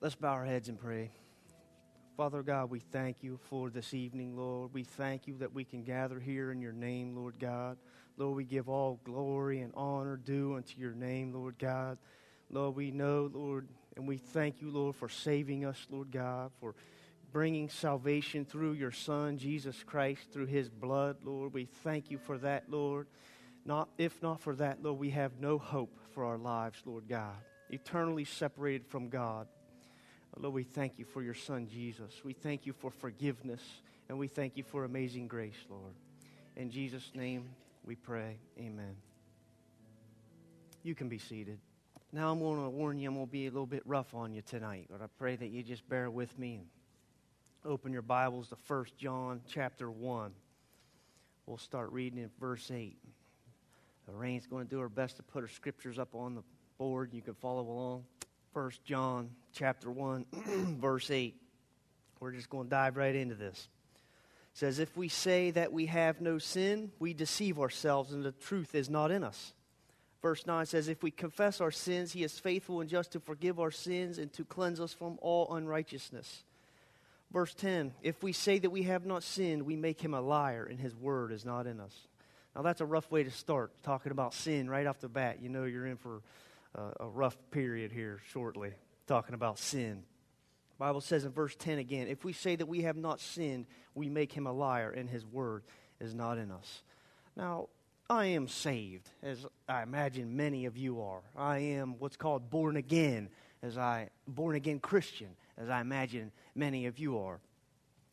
Let's bow our heads and pray. Father God, we thank you for this evening, Lord. We thank you that we can gather here in your name, Lord God. Lord, we give all glory and honor due unto your name, Lord God. Lord, we know, Lord, and we thank you, Lord, for saving us, Lord God, for bringing salvation through your Son, Jesus Christ, through his blood, Lord. We thank you for that, Lord. If not for that, Lord, we have no hope for our lives, Lord God, eternally separated from God. Lord, we thank you for your Son, Jesus. We thank you for forgiveness, and we thank you for amazing grace, Lord. In Jesus' name we pray, amen. You can be seated. Now I'm going to warn you, I'm going to be a little bit rough on you tonight, but I pray that you just bear with me and open your Bibles to 1 John chapter 1. We'll start reading in verse 8. Lorraine's going to do her best to put her scriptures up on the board. You can follow along. 1 John chapter 1, verse 8. We're just going to dive right into this. It says, if we say that we have no sin, we deceive ourselves and the truth is not in us. Verse 9 says, if we confess our sins, he is faithful and just to forgive our sins and to cleanse us from all unrighteousness. Verse 10, if we say that we have not sinned, we make him a liar and his word is not in us. Now that's a rough way to start, talking about sin right off the bat. You know you're in for a rough period here shortly, talking about sin. The Bible says in verse 10 again, if we say that we have not sinned, we make him a liar, and his word is not in us. Now, I am saved, as I imagine many of you are. I am what's called born-again Christian, as I imagine many of you are.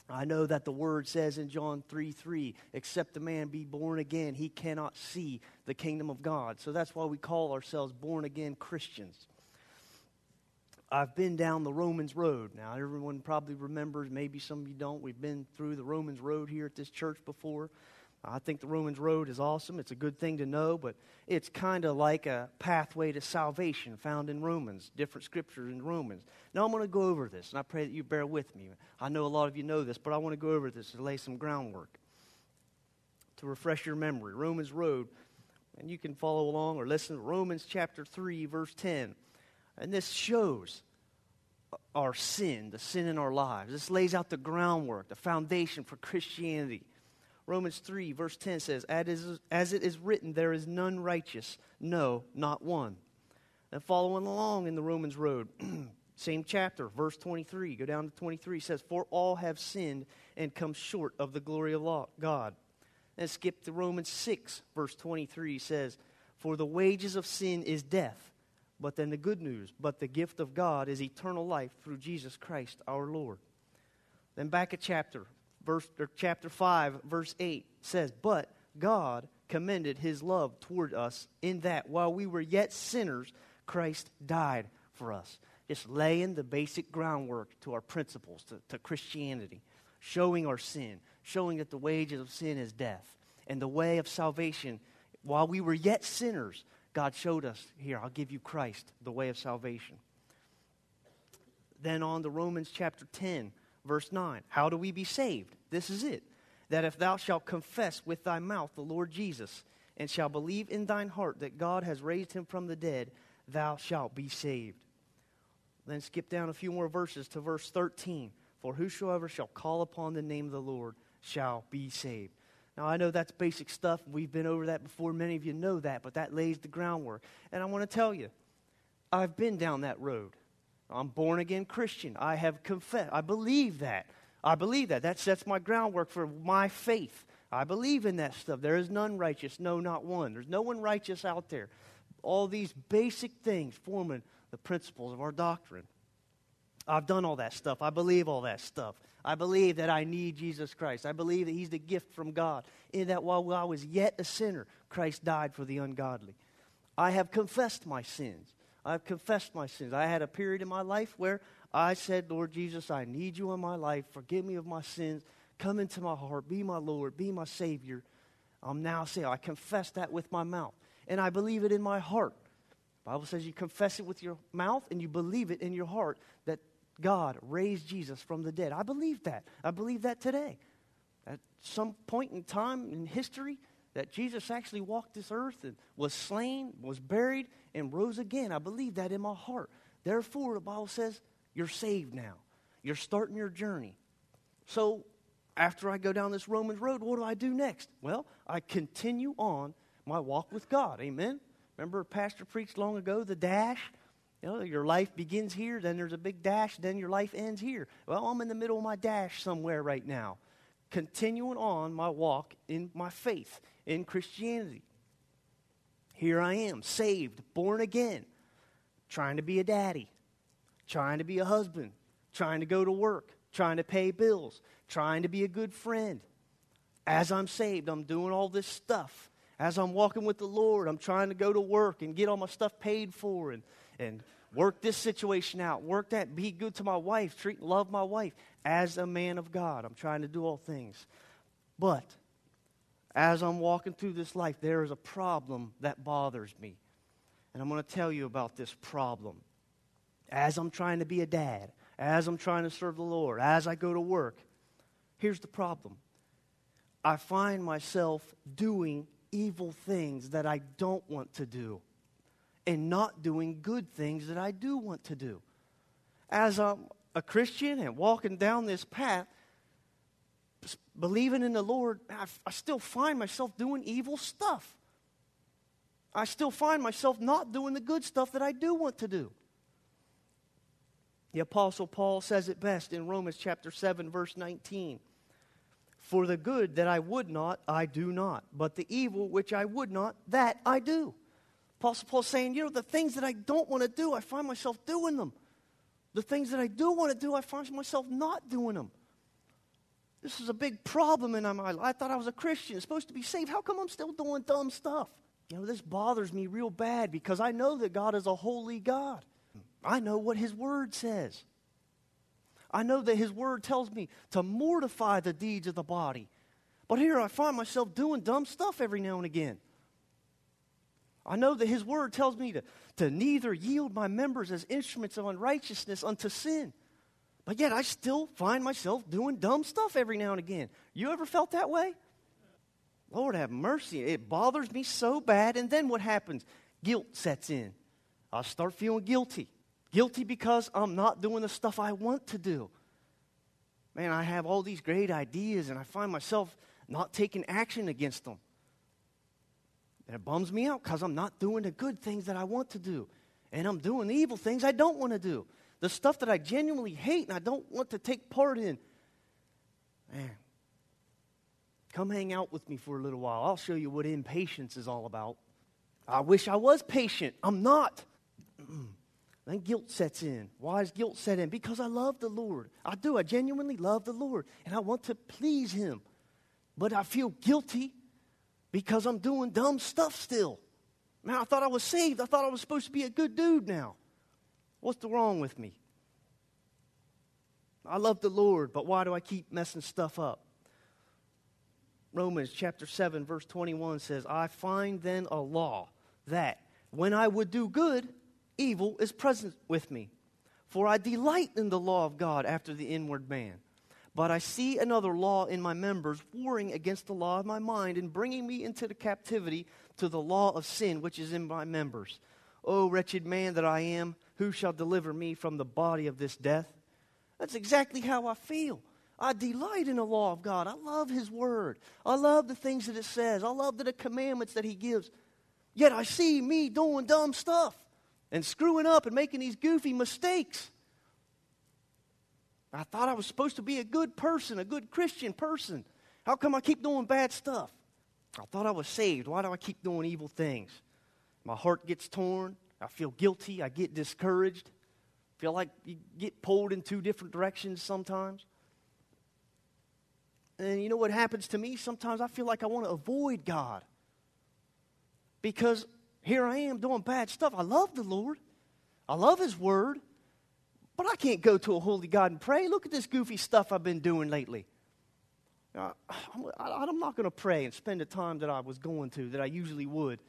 I know that the word says in John 3:3, except a man be born again, he cannot see the kingdom of God. So that's why we call ourselves born-again Christians. I've been down the Romans road. Now, everyone probably remembers, maybe some of you don't. We've been through the Romans road here at this church before. I think the Romans road is awesome. It's a good thing to know, but it's kind of like a pathway to salvation found in Romans, different scriptures in Romans. Now, I'm going to go over this, and I pray that you bear with me. I know a lot of you know this, but I want to go over this to lay some groundwork, to refresh your memory. Romans road, and you can follow along or listen to Romans chapter 3, verse 10. And this shows our sin, the sin in our lives. This lays out the groundwork, the foundation for Christianity. Romans 3, verse 10 says, as it is written, there is none righteous, no, not one. And following along in the Romans road, same chapter, verse 23, go down to 23, says, for all have sinned and come short of the glory of God. And skip to Romans 6, verse 23, says, for the wages of sin is death, but then the good news, but the gift of God is eternal life through Jesus Christ our Lord. Then back a chapter. Chapter 5, verse 8 says, but God commended his love toward us in that while we were yet sinners, Christ died for us. Just laying the basic groundwork to our principles, to Christianity, showing our sin, showing that the wages of sin is death. And the way of salvation, while we were yet sinners, God showed us, here, I'll give you Christ, the way of salvation. Then on to Romans chapter 10, Verse 9, how do we be saved? This is it, that if thou shalt confess with thy mouth the Lord Jesus, and shalt believe in thine heart that God has raised him from the dead, thou shalt be saved. Then skip down a few more verses to verse 13, for whosoever shall call upon the name of the Lord shall be saved. Now, I know that's basic stuff. We've been over that before. Many of you know that, but that lays the groundwork. And I want to tell you, I've been down that road. I'm born again Christian. I have confessed. I believe that. That sets my groundwork for my faith. I believe in that stuff. There is none righteous, no, not one. There's no one righteous out there. All these basic things forming the principles of our doctrine. I've done all that stuff. I believe all that stuff. I believe that I need Jesus Christ. I believe that he's the gift from God, in that while I was yet a sinner, Christ died for the ungodly. I have confessed my sins. I've confessed my sins. I had a period in my life where I said, Lord Jesus, I need you in my life. Forgive me of my sins. Come into my heart. Be my Lord. Be my Savior. I'm now saved. I confess that with my mouth. And I believe it in my heart. The Bible says you confess it with your mouth and you believe it in your heart that God raised Jesus from the dead. I believe that. I believe that today. At some point in time in history, that Jesus actually walked this earth and was slain, was buried, and rose again. I believe that in my heart. Therefore, the Bible says, You're saved now. You're starting your journey. So after I go down this Romans road, what do I do next? Well, I continue on my walk with God. Amen? Remember a pastor preached long ago, the dash? You know, your life begins here, then there's a big dash, then your life ends here. Well, I'm in the middle of my dash somewhere right now, continuing on my walk in my faith, in Christianity. Here I am, saved, born again, trying to be a daddy, trying to be a husband, trying to go to work, trying to pay bills, trying to be a good friend. As I'm saved, I'm doing all this stuff. As I'm walking with the Lord, I'm trying to go to work and get all my stuff paid for and work this situation out, work that, be good to my wife, love my wife. As a man of God, I'm trying to do all things. But as I'm walking through this life, there is a problem that bothers me. And I'm going to tell you about this problem. As I'm trying to be a dad, as I'm trying to serve the Lord, as I go to work, here's the problem. I find myself doing evil things that I don't want to do and not doing good things that I do want to do. As I'm a Christian and walking down this path, believing in the Lord, I still find myself doing evil stuff. I still find myself not doing the good stuff that I do want to do. The Apostle Paul says it best in Romans chapter 7, verse 19. For the good that I would not, I do not. But the evil which I would not, that I do. Apostle Paul's saying, you know, the things that I don't want to do, I find myself doing them. The things that I do want to do, I find myself not doing them. This is a big problem in my life. I thought I was a Christian, supposed to be saved. How come I'm still doing dumb stuff? You know, this bothers me real bad because I know that God is a holy God. I know what His Word says. I know that His Word tells me to mortify the deeds of the body. But here I find myself doing dumb stuff every now and again. I know that His Word tells me to neither yield my members as instruments of unrighteousness unto sin. But yet I still find myself doing dumb stuff every now and again. You ever felt that way? Lord have mercy. It bothers me so bad. And then what happens? Guilt sets in. I start feeling guilty. Guilty because I'm not doing the stuff I want to do. Man, I have all these great ideas and I find myself not taking action against them. And it bums me out because I'm not doing the good things that I want to do. And I'm doing the evil things I don't want to do. The stuff that I genuinely hate and I don't want to take part in. Man, come hang out with me for a little while. I'll show you what impatience is all about. I wish I was patient. I'm not. Then guilt sets in. Why is guilt set in? Because I love the Lord. I do. I genuinely love the Lord. And I want to please Him. But I feel guilty because I'm doing dumb stuff still. Man, I thought I was saved. I thought I was supposed to be a good dude now. What's wrong with me? I love the Lord, but why do I keep messing stuff up? Romans chapter 7, verse 21 says, I find then a law that when I would do good, evil is present with me, for I delight in the law of God after the inward man. But I see another law in my members, warring against the law of my mind and bringing me into the captivity to the law of sin which is in my members. O wretched man that I am, who shall deliver me from the body of this death? That's exactly how I feel. I delight in the law of God. I love His Word. I love the things that it says. I love the commandments that He gives. Yet I see me doing dumb stuff and screwing up and making these goofy mistakes. I thought I was supposed to be a good person, a good Christian person. How come I keep doing bad stuff? I thought I was saved. Why do I keep doing evil things? My heart gets torn. I feel guilty. I get discouraged. I feel like you get pulled in two different directions sometimes. And you know what happens to me? Sometimes I feel like I want to avoid God because here I am doing bad stuff. I love the Lord. I love His Word. But I can't go to a holy God and pray. Look at this goofy stuff I've been doing lately. I'm not going to pray and spend the time that I was going to, that I usually would,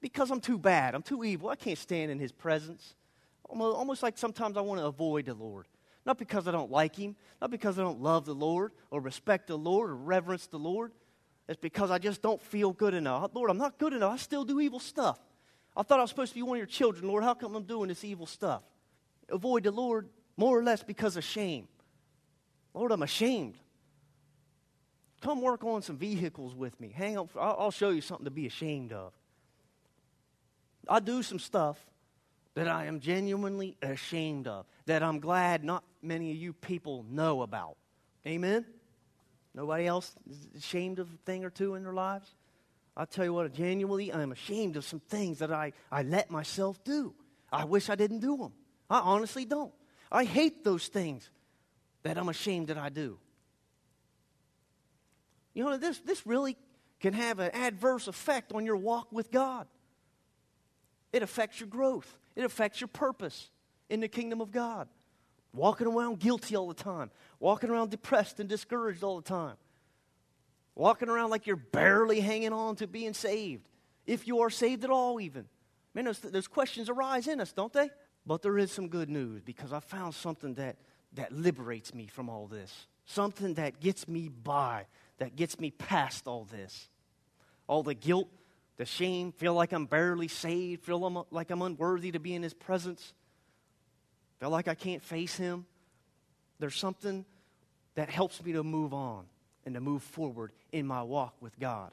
because I'm too bad. I'm too evil. I can't stand in His presence. Almost like sometimes I want to avoid the Lord. Not because I don't like Him. Not because I don't love the Lord or respect the Lord or reverence the Lord. It's because I just don't feel good enough. Lord, I'm not good enough. I still do evil stuff. I thought I was supposed to be one of your children, Lord. How come I'm doing this evil stuff? Avoid the Lord more or less because of shame. Lord, I'm ashamed. Come work on some vehicles with me. Hang on, I'll show you something to be ashamed of. I do some stuff that I am genuinely ashamed of, that I'm glad not many of you people know about. Amen? Nobody else is ashamed of a thing or two in their lives? I'll tell you what, genuinely, I'm ashamed of some things that I let myself do. I wish I didn't do them. I honestly don't. I hate those things that I'm ashamed that I do. You know, this really can have an adverse effect on your walk with God. It affects your growth. It affects your purpose in the kingdom of God. Walking around guilty all the time. Walking around depressed and discouraged all the time. Walking around like you're barely hanging on to being saved. If you are saved at all even. Man, those questions arise in us, don't they? But there is some good news, because I found something that liberates me from all this. Something that gets me by, that gets me past all this. All the guilt, the shame, feel like I'm barely saved, feel like I'm unworthy to be in His presence, feel like I can't face Him. There's something that helps me to move on and to move forward in my walk with God.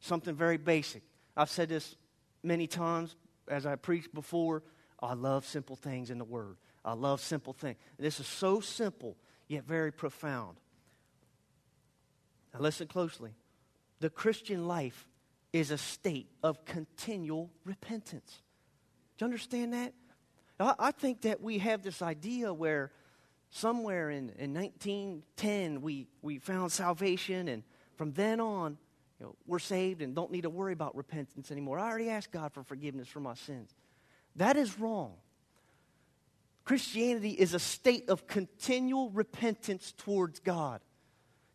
Something very basic. I've said this many times as I preached before. I love simple things in the Word. I love simple things. This is so simple, yet very profound. Now listen closely. The Christian life is a state of continual repentance. Do you understand that? Now, I think that we have this idea where somewhere in 1910 we found salvation, and from then on, you know, we're saved and don't need to worry about repentance anymore. I already asked God for forgiveness for my sins. That is wrong. Christianity is a state of continual repentance towards God,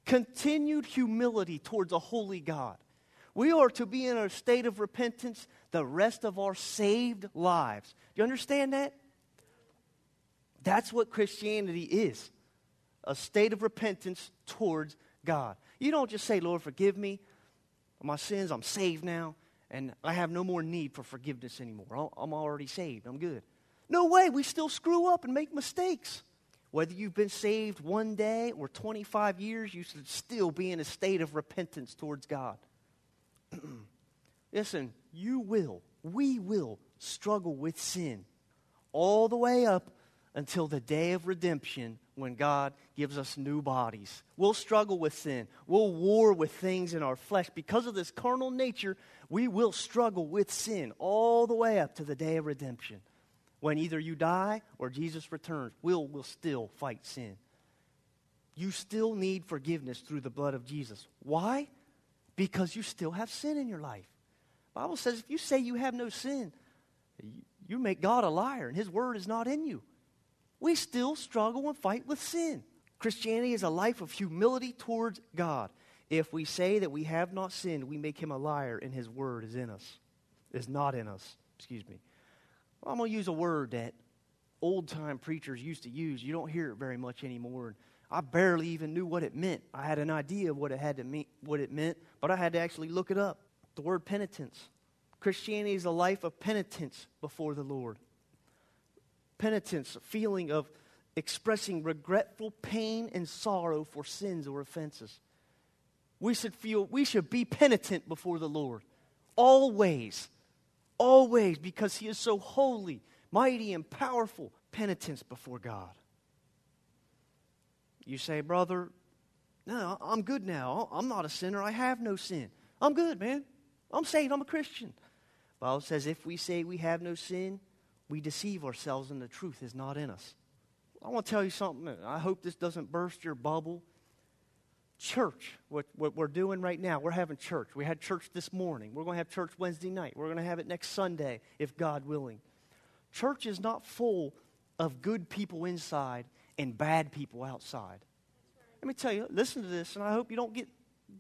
continued humility towards a holy God. We are to be in a state of repentance the rest of our saved lives. Do you understand that? That's what Christianity is, a state of repentance towards God. You don't just say, Lord, forgive me for my sins, I'm saved now, and I have no more need for forgiveness anymore. I'm already saved, I'm good. No way, we still screw up and make mistakes. Whether you've been saved one day or 25 years, you should still be in a state of repentance towards God. Listen, we will struggle with sin all the way up until the day of redemption when God gives us new bodies. We'll struggle with sin. We'll war with things in our flesh. Because of this carnal nature, we will struggle with sin all the way up to the day of redemption. When either you die or Jesus returns, we'll still fight sin. You still need forgiveness through the blood of Jesus. Why? Because you still have sin in your life. The Bible says if you say you have no sin, you make God a liar and His word is not in you. We still struggle and fight with sin. Christianity is a life of humility towards God. If we say that we have not sinned, we make Him a liar and His word is not in us. Well, I'm going to use a word that old-time preachers used to use. You don't hear it very much anymore. I barely even knew what it meant. I had an idea of what it meant, but I had to actually look it up. The word penitence. Christianity is a life of penitence before the Lord. Penitence, a feeling of expressing regretful pain and sorrow for sins or offenses. We should be penitent before the Lord. Always. Always, because He is so holy, mighty, and powerful. Penitence before God. You say, brother, no, I'm good now. I'm not a sinner. I have no sin. I'm good, man. I'm saved. I'm a Christian. The Bible says if we say we have no sin, we deceive ourselves and the truth is not in us. I want to tell you something. I hope this doesn't burst your bubble. Church, what we're doing right now, we're having church. We had church this morning. We're going to have church Wednesday night. We're going to have it next Sunday, if God willing. Church is not full of good people inside and bad people outside. Let me tell you, listen to this, and I hope you don't get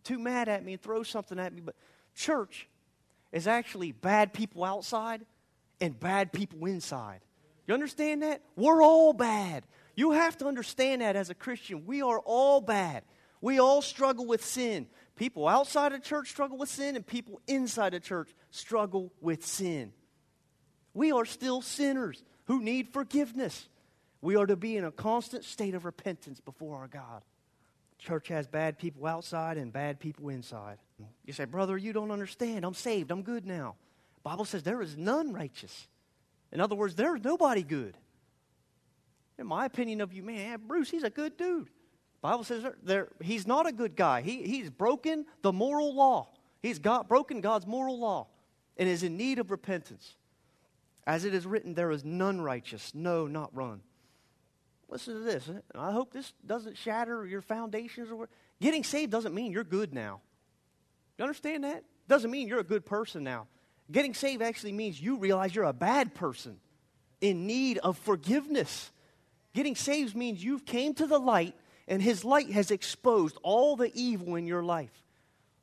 too mad at me and throw something at me, but church is actually bad people outside and bad people inside. You understand that? We're all bad. You have to understand that as a Christian. We are all bad. We all struggle with sin. People outside of church struggle with sin, and people inside of church struggle with sin. We are still sinners who need forgiveness. We are to be in a constant state of repentance before our God. Church has bad people outside and bad people inside. You say, brother, you don't understand. I'm saved. I'm good now. The Bible says there is none righteous. In other words, there is nobody good. In my opinion of you, man, Bruce, he's a good dude. The Bible says he's not a good guy. He's broken the moral law. He's broken God's moral law and is in need of repentance. As it is written, there is none righteous. No, not one. Listen to this. I hope this doesn't shatter your foundations. Getting saved doesn't mean you're good now. You understand that? It doesn't mean you're a good person now. Getting saved actually means you realize you're a bad person in need of forgiveness. Getting saved means you've came to the light and his light has exposed all the evil in your life.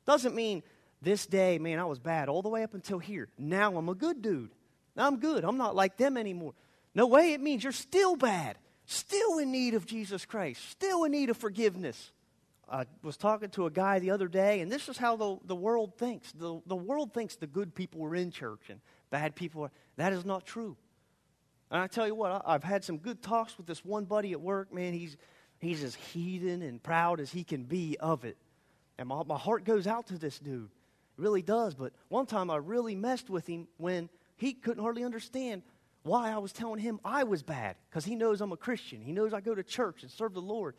Doesn't mean this day, man, I was bad all the way up until here. Now I'm a good dude. Now I'm good. I'm not like them anymore. No way. It means you're still bad, still in need of Jesus Christ, still in need of forgiveness. I was talking to a guy the other day, and this is how the world thinks. The world thinks the good people are in church and bad people are. That is not true. And I tell you what, I've had some good talks with this one buddy at work. Man, he's as heathen and proud as he can be of it. And my heart goes out to this dude. It really does. But one time I really messed with him when he couldn't hardly understand why I was telling him I was bad. Because he knows I'm a Christian. He knows I go to church and serve the Lord.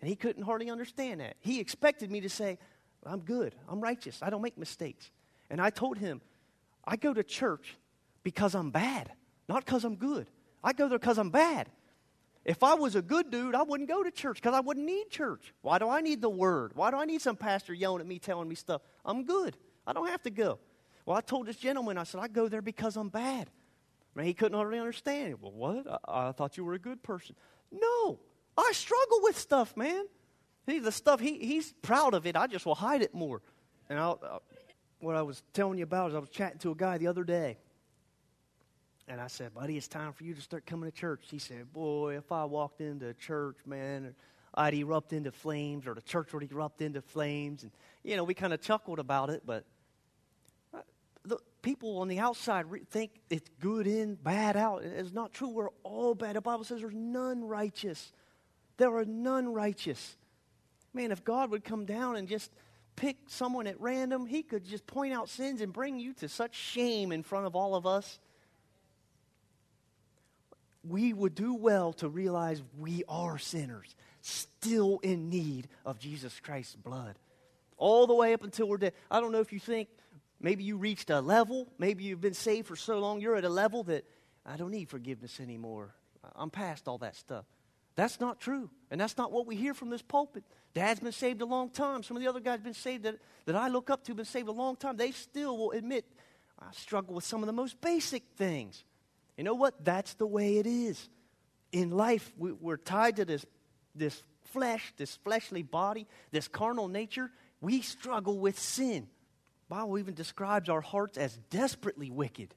And he couldn't hardly understand that. He expected me to say, I'm good. I'm righteous. I don't make mistakes. And I told him, I go to church because I'm bad, not because I'm good. I go there because I'm bad. If I was a good dude, I wouldn't go to church because I wouldn't need church. Why do I need the word? Why do I need some pastor yelling at me, telling me stuff? I'm good. I don't have to go. Well, I told this gentleman, I said, I go there because I'm bad. Man, he couldn't hardly understand it. Well, what? I thought you were a good person. No, I struggle with stuff, man. The stuff, he's proud of it. I just will hide it more. And what I was telling you about is I was chatting to a guy the other day. And I said, buddy, it's time for you to start coming to church. He said, boy, if I walked into church, man, I'd erupt into flames, or the church would erupt into flames. And, you know, we kind of chuckled about it. But the people on the outside think it's good in, bad out. It's not true. We're all bad. The Bible says there's none righteous. There are none righteous. Man, if God would come down and just pick someone at random, he could just point out sins and bring you to such shame in front of all of us. We would do well to realize we are sinners, still in need of Jesus Christ's blood. All the way up until we're dead. I don't know if you think maybe you reached a level, maybe you've been saved for so long, you're at a level that I don't need forgiveness anymore. I'm past all that stuff. That's not true, and that's not what we hear from this pulpit. Dad's been saved a long time. Some of the other guys been saved that I look up to have been saved a long time. They still will admit, I struggle with some of the most basic things. You know what? That's the way it is. In life, we're tied to this flesh, this fleshly body, this carnal nature. We struggle with sin. The Bible even describes our hearts as desperately wicked.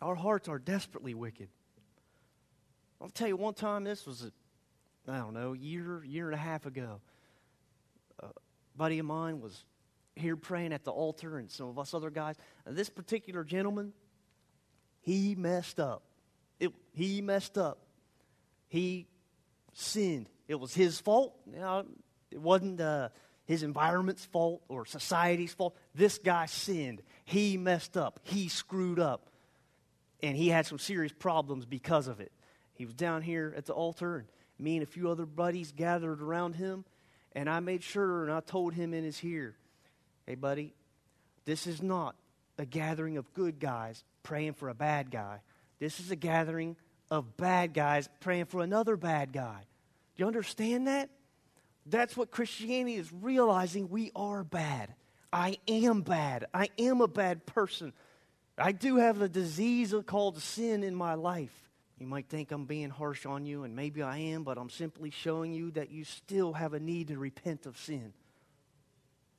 Our hearts are desperately wicked. I'll tell you one time, this was, year and a half ago. A buddy of mine was here praying at the altar and some of us other guys. And this particular gentleman, he messed up. He sinned. It was his fault. It wasn't his environment's fault or society's fault. This guy sinned. He messed up. He screwed up. And he had some serious problems because of it. He was down here at the altar, and me and a few other buddies gathered around him. And I made sure, and I told him in his ear, hey, buddy, this is not a gathering of good guys praying for a bad guy. This is a gathering of bad guys praying for another bad guy. Do you understand that? That's what Christianity is realizing. We are bad. I am bad. I am a bad person. I do have a disease called sin in my life. You might think I'm being harsh on you, and maybe I am, but I'm simply showing you that you still have a need to repent of sin.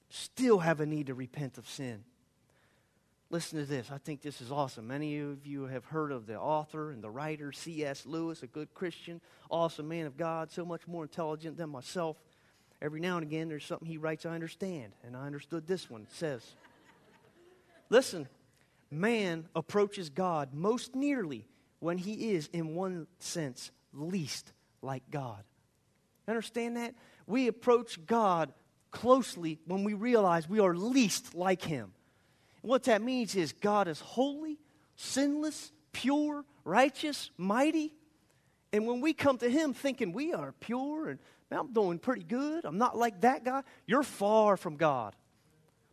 Still have a need to repent of sin. Listen to this. I think this is awesome. Many of you have heard of the author and the writer C.S. Lewis, a good Christian, awesome man of God, so much more intelligent than myself. Every now and again, there's something he writes I understand, and I understood this one. It says, listen, man approaches God most nearly when he is, in one sense, least like God. Understand that? We approach God closely when we realize we are least like Him. And what that means is God is holy, sinless, pure, righteous, mighty. And when we come to Him thinking we are pure and I'm doing pretty good, I'm not like that guy, you're far from God.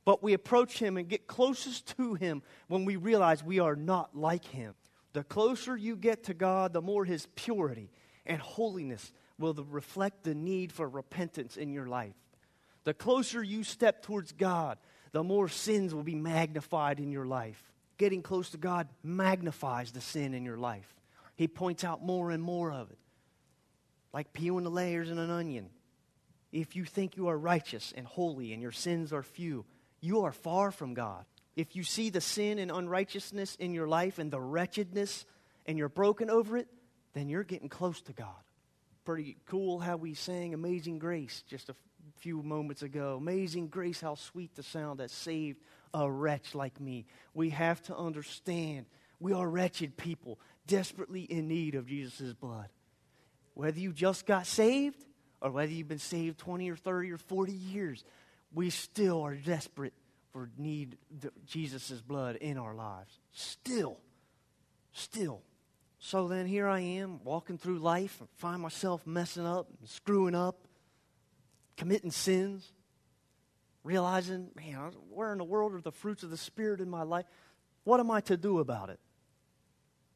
But we approach Him and get closest to Him when we realize we are not like Him. The closer you get to God, the more His purity and holiness will reflect the need for repentance in your life. The closer you step towards God, the more sins will be magnified in your life. Getting close to God magnifies the sin in your life. He points out more and more of it. Like peeling the layers in an onion. If you think you are righteous and holy and your sins are few, you are far from God. If you see the sin and unrighteousness in your life and the wretchedness and you're broken over it, then you're getting close to God. Pretty cool how we sang Amazing Grace just a few moments ago. Amazing grace, how sweet the sound that saved a wretch like me. We have to understand we are wretched people, desperately in need of Jesus' blood. Whether you just got saved or whether you've been saved 20 or 30 or 40 years, we still are desperate for need Jesus' blood in our lives. Still. So then here I am walking through life and find myself messing up and screwing up, committing sins, realizing, man, where in the world are the fruits of the Spirit in my life? What am I to do about it?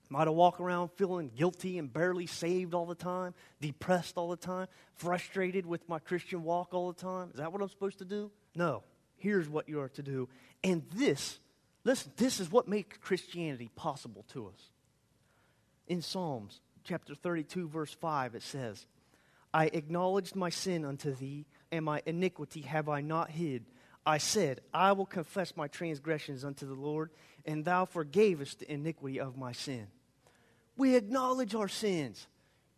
Am I to walk around feeling guilty and barely saved all the time, depressed all the time, frustrated with my Christian walk all the time? Is that what I'm supposed to do? No. Here's what you are to do. And this, listen, this is what makes Christianity possible to us. In Psalms chapter 32, verse 5, it says, I acknowledged my sin unto thee, and my iniquity have I not hid. I said, I will confess my transgressions unto the Lord, and thou forgavest the iniquity of my sin. We acknowledge our sins.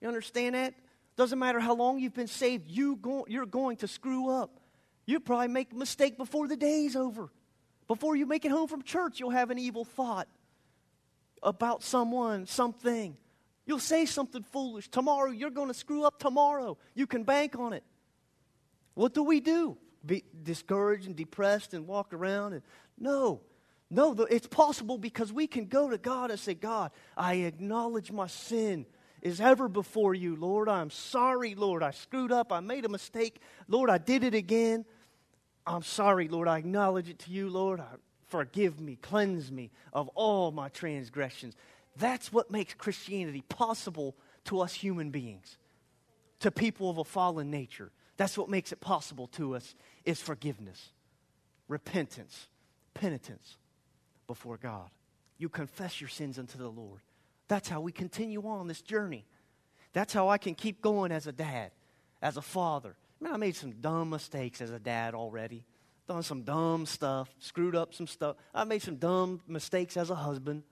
You understand that? Doesn't matter how long you've been saved, you're going to screw up. You probably make a mistake before the day's over. Before you make it home from church, you'll have an evil thought about someone, something. You'll say something foolish. Tomorrow, you're going to screw up tomorrow. You can bank on it. What do? Be discouraged and depressed and walk around? And No, it's possible because we can go to God and say, God, I acknowledge my sin is ever before you, Lord. I'm sorry, Lord. I screwed up. I made a mistake. Lord, I did it again. I'm sorry, Lord. I acknowledge it to you, Lord. Forgive me. Cleanse me of all my transgressions. That's what makes Christianity possible to us human beings, to people of a fallen nature. That's what makes it possible to us is forgiveness, repentance, penitence before God. You confess your sins unto the Lord. That's how we continue on this journey. That's how I can keep going as a dad, as a father. Man, I made some dumb mistakes as a dad already. Done some dumb stuff, screwed up some stuff. I made some dumb mistakes as a husband.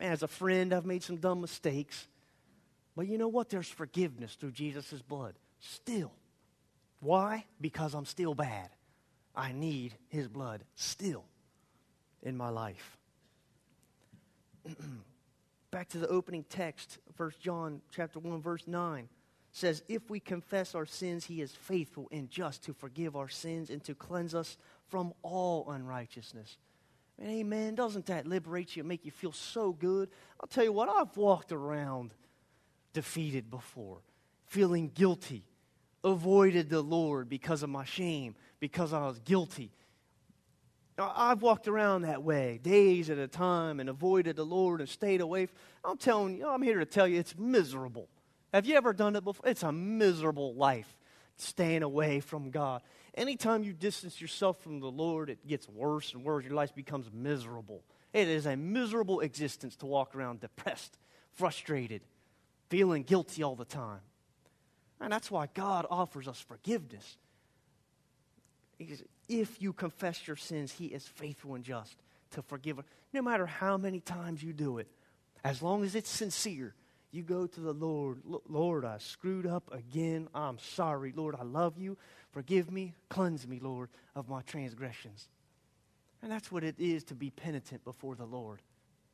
Man, as a friend, I've made some dumb mistakes. But you know what? There's forgiveness through Jesus' blood. Still. Why? Because I'm still bad. I need His blood still in my life. Back to the opening text, 1 John chapter 1, verse 9, says, if we confess our sins, He is faithful and just to forgive our sins and to cleanse us from all unrighteousness. And amen. Doesn't that liberate you and make you feel so good? I'll tell you what, I've walked around defeated before, feeling guilty, avoided the Lord because of my shame, because I was guilty. I've walked around that way days at a time and avoided the Lord and stayed away. I'm telling you, I'm here to tell you it's miserable. Have you ever done it before? It's a miserable life, staying away from God. Anytime you distance yourself from the Lord, it gets worse and worse. Your life becomes miserable. It is a miserable existence to walk around depressed, frustrated, feeling guilty all the time. And that's why God offers us forgiveness. He says, if you confess your sins, He is faithful and just to forgive us. No matter how many times you do it, as long as it's sincere, you go to the Lord. Lord, I screwed up again. I'm sorry. Lord, I love you. Forgive me. Cleanse me, Lord, of my transgressions. And that's what it is to be penitent before the Lord.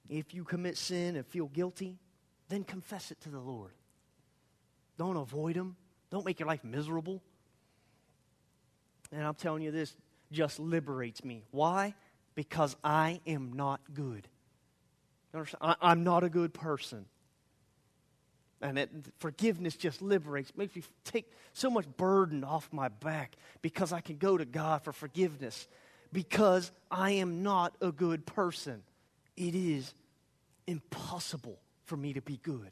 If you commit sin and feel guilty, then confess it to the Lord. Don't avoid them. Don't make your life miserable. And I'm telling you, this just liberates me. Why? Because I am not good. I'm not a good person. And forgiveness just liberates, makes me take so much burden off my back because I can go to God for forgiveness because I am not a good person. It is impossible for me to be good.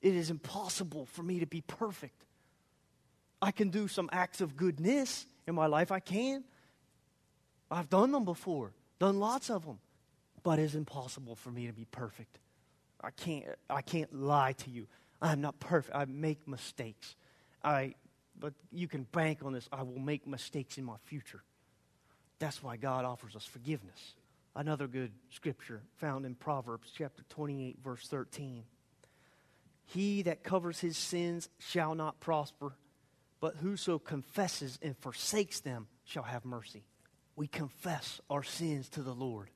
It is impossible for me to be perfect. I can do some acts of goodness in my life. I can. I've done them before, done lots of them. But it's impossible for me to be perfect. I can't lie to you. I'm not perfect. I make mistakes. But you can bank on this. I will make mistakes in my future. That's why God offers us forgiveness. Another good scripture found in Proverbs chapter 28, verse 13. He that covers his sins shall not prosper, but whoso confesses and forsakes them shall have mercy. We confess our sins to the Lord.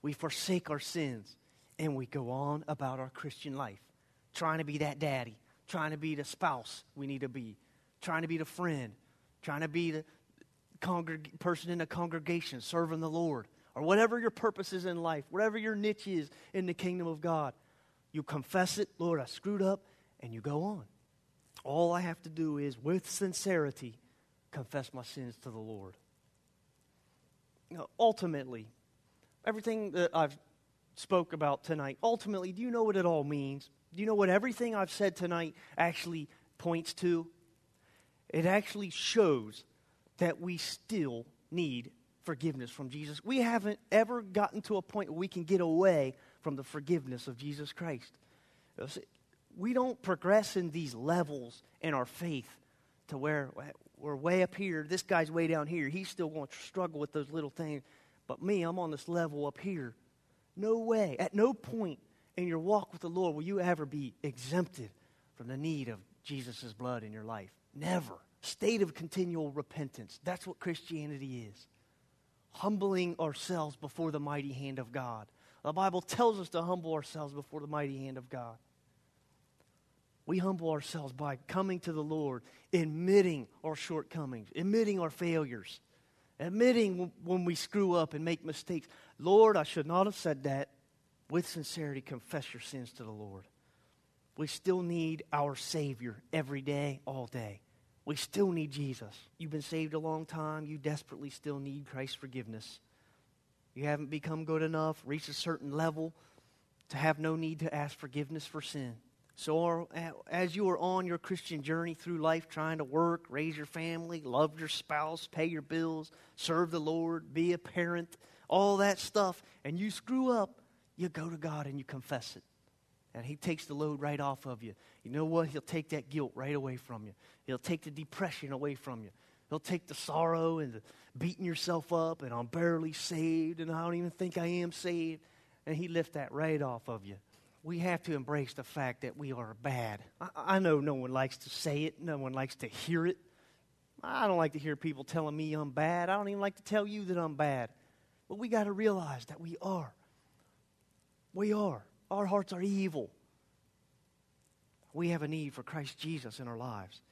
We forsake our sins. And we go on about our Christian life, trying to be that daddy, trying to be the spouse we need to be, trying to be the friend, trying to be the person in the congregation serving the Lord, or whatever your purpose is in life, whatever your niche is in the kingdom of God. You confess it, Lord, I screwed up, and you go on. All I have to do is, with sincerity, confess my sins to the Lord. You know, ultimately, everything that I've spoke about tonight, ultimately, do you know what it all means? Do you know what everything I've said tonight actually points to? It actually shows that we still need forgiveness from Jesus. We haven't ever gotten to a point where we can get away from the forgiveness of Jesus Christ. We don't progress in these levels in our faith to where we're way up here, this guy's way down here, he's still going to struggle with those little things, but me, I'm on this level up here. No way. At no point in your walk with the Lord will you ever be exempted from the need of Jesus' blood in your life. Never. State of continual repentance. That's what Christianity is. Humbling ourselves before the mighty hand of God. The Bible tells us to humble ourselves before the mighty hand of God. We humble ourselves by coming to the Lord, admitting our shortcomings, admitting our failures. Admitting when we screw up and make mistakes. Lord, I should not have said that. With sincerity, confess your sins to the Lord. We still need our Savior every day, all day. We still need Jesus. You've been saved a long time. You desperately still need Christ's forgiveness. You haven't become good enough, reached a certain level to have no need to ask forgiveness for sin. So as you are on your Christian journey through life, trying to work, raise your family, love your spouse, pay your bills, serve the Lord, be a parent, all that stuff, and you screw up, you go to God and you confess it. And He takes the load right off of you. You know what? He'll take that guilt right away from you. He'll take the depression away from you. He'll take the sorrow and the beating yourself up and I'm barely saved and I don't even think I am saved. And He lifts that right off of you. We have to embrace the fact that we are bad. I know no one likes to say it. No one likes to hear it. I don't like to hear people telling me I'm bad. I don't even like to tell you that I'm bad. But we got to realize that we are. We are. Our hearts are evil. We have a need for Christ Jesus in our lives.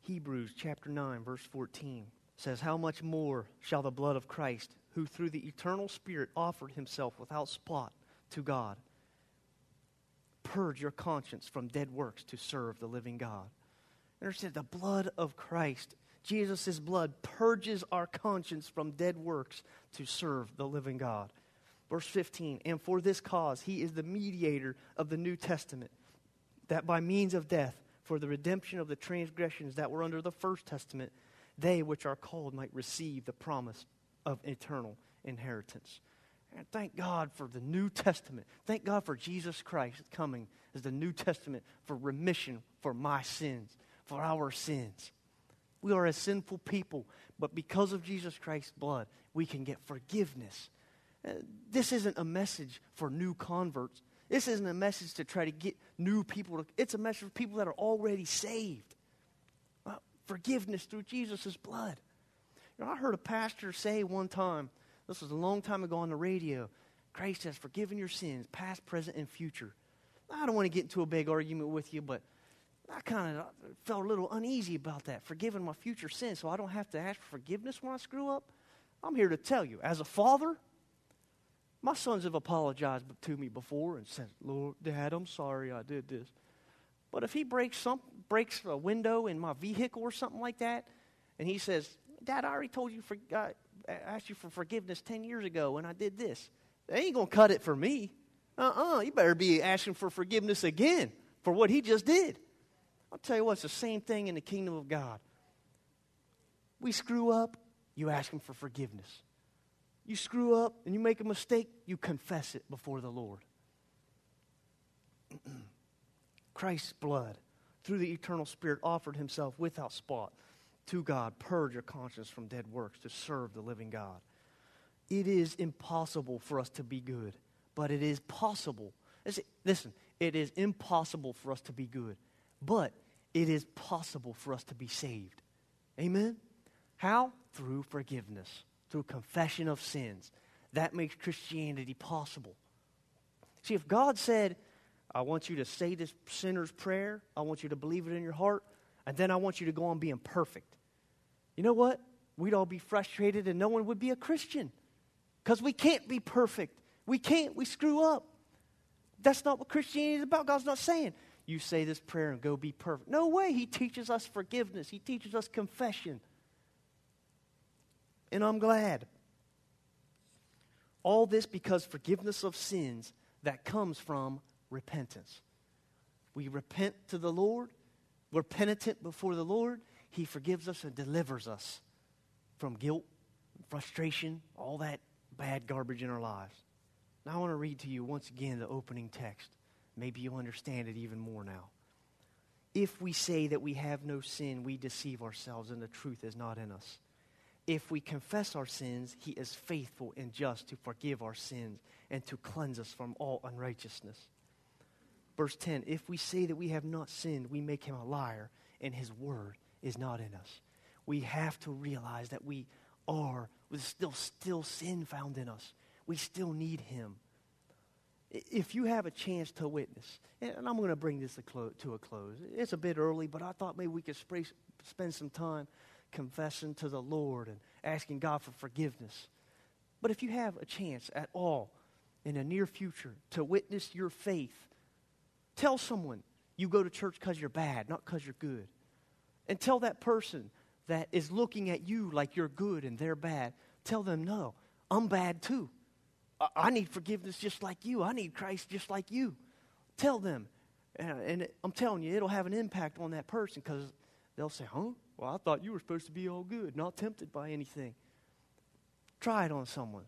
Hebrews chapter 9, verse 14 says, "How much more shall the blood of Christ, who through the eternal Spirit offered Himself without spot to God, purge your conscience from dead works to serve the living God." Understand, the blood of Christ, Jesus' blood, purges our conscience from dead works to serve the living God. Verse 15, "And for this cause He is the mediator of the New Testament, that by means of death, for the redemption of the transgressions that were under the first testament, they which are called might receive the promise of eternal inheritance." And thank God for the New Testament. Thank God for Jesus Christ coming as the New Testament for remission for my sins, for our sins. We are a sinful people, but because of Jesus Christ's blood, we can get forgiveness. This isn't a message for new converts. This isn't a message to try to get new people. It's a message for people that are already saved. Forgiveness through Jesus' blood. You know, I heard a pastor say one time, this was a long time ago on the radio, "Christ has forgiven your sins, past, present, and future. I don't want to get into a big argument with you, but I kind of felt a little uneasy about that, forgiving my future sins so I don't have to ask for forgiveness when I screw up. I'm here to tell you, as a father, my sons have apologized to me before and said, Lord, Dad, I'm sorry I did this. But if he breaks a window in my vehicle or something like that, and he says, Dad, I already told you, I asked you for forgiveness 10 years ago when I did this. They ain't going to cut it for me. You better be asking for forgiveness again for what he just did. I'll tell you what, it's the same thing in the kingdom of God. We screw up, you ask him for forgiveness. You screw up and you make a mistake, you confess it before the Lord. Christ's blood, through the eternal Spirit, offered himself without spot to God. Purge your conscience from dead works to serve the living God. It is impossible for us to be good, but it is possible. Listen, it is impossible for us to be good, but it is possible for us to be saved. Amen? How? Through forgiveness, through confession of sins. That makes Christianity possible. See, if God said, I want you to say this sinner's prayer. I want you to believe it in your heart. And then I want you to go on being perfect. You know what? We'd all be frustrated and no one would be a Christian. Because we can't be perfect. We screw up. That's not what Christianity is about. God's not saying, you say this prayer and go be perfect. No way. He teaches us forgiveness. He teaches us confession. And I'm glad. All this because forgiveness of sins that comes from repentance. We repent to the Lord. We're penitent before the Lord. He forgives us and delivers us from guilt, frustration, all that bad garbage in our lives. Now I want to read to you once again the opening text. Maybe you'll understand it even more now. If we say that we have no sin, we deceive ourselves and the truth is not in us. If we confess our sins, he is faithful and just to forgive our sins and to cleanse us from all unrighteousness. Verse 10, if we say that we have not sinned, we make him a liar, and his word is not in us. We have to realize that we are, there's still sin found in us. We still need him. If you have a chance to witness, and I'm going to bring this to a close. It's a bit early, but I thought maybe we could spend some time confessing to the Lord and asking God for forgiveness. But if you have a chance at all in the near future to witness your faith, tell someone you go to church because you're bad, not because you're good. And tell that person that is looking at you like you're good and they're bad, tell them, no, I'm bad too. I need forgiveness just like you. I need Christ just like you. Tell them. And I'm telling you, it'll have an impact on that person because they'll say, huh? Well, I thought you were supposed to be all good, not tempted by anything. Try it on someone.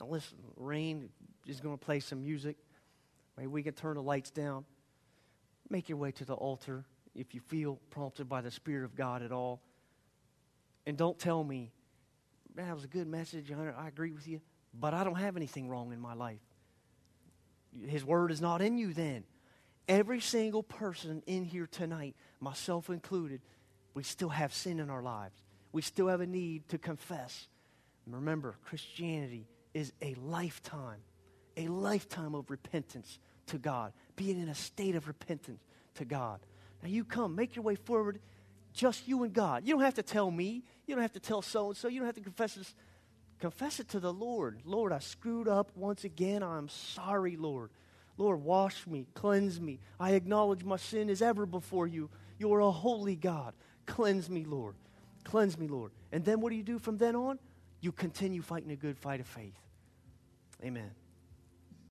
Now listen, Rain is going to play some music. Maybe we can turn the lights down. Make your way to the altar if you feel prompted by the Spirit of God at all. And don't tell me, man, that was a good message. I agree with you, but I don't have anything wrong in my life. His word is not in you then. Every single person in here tonight, myself included, we still have sin in our lives. We still have a need to confess. And remember, Christianity is a lifetime of repentance to God, being in a state of repentance to God. Now you come, make your way forward, just you and God. You don't have to tell me. You don't have to tell so-and-so. You don't have to confess this. Confess it to the Lord. Lord, I screwed up once again. I'm sorry, Lord. Lord, wash me, cleanse me. I acknowledge my sin is ever before you. You are a holy God. Cleanse me, Lord. Cleanse me, Lord. And then what do you do from then on? You continue fighting a good fight of faith. Amen.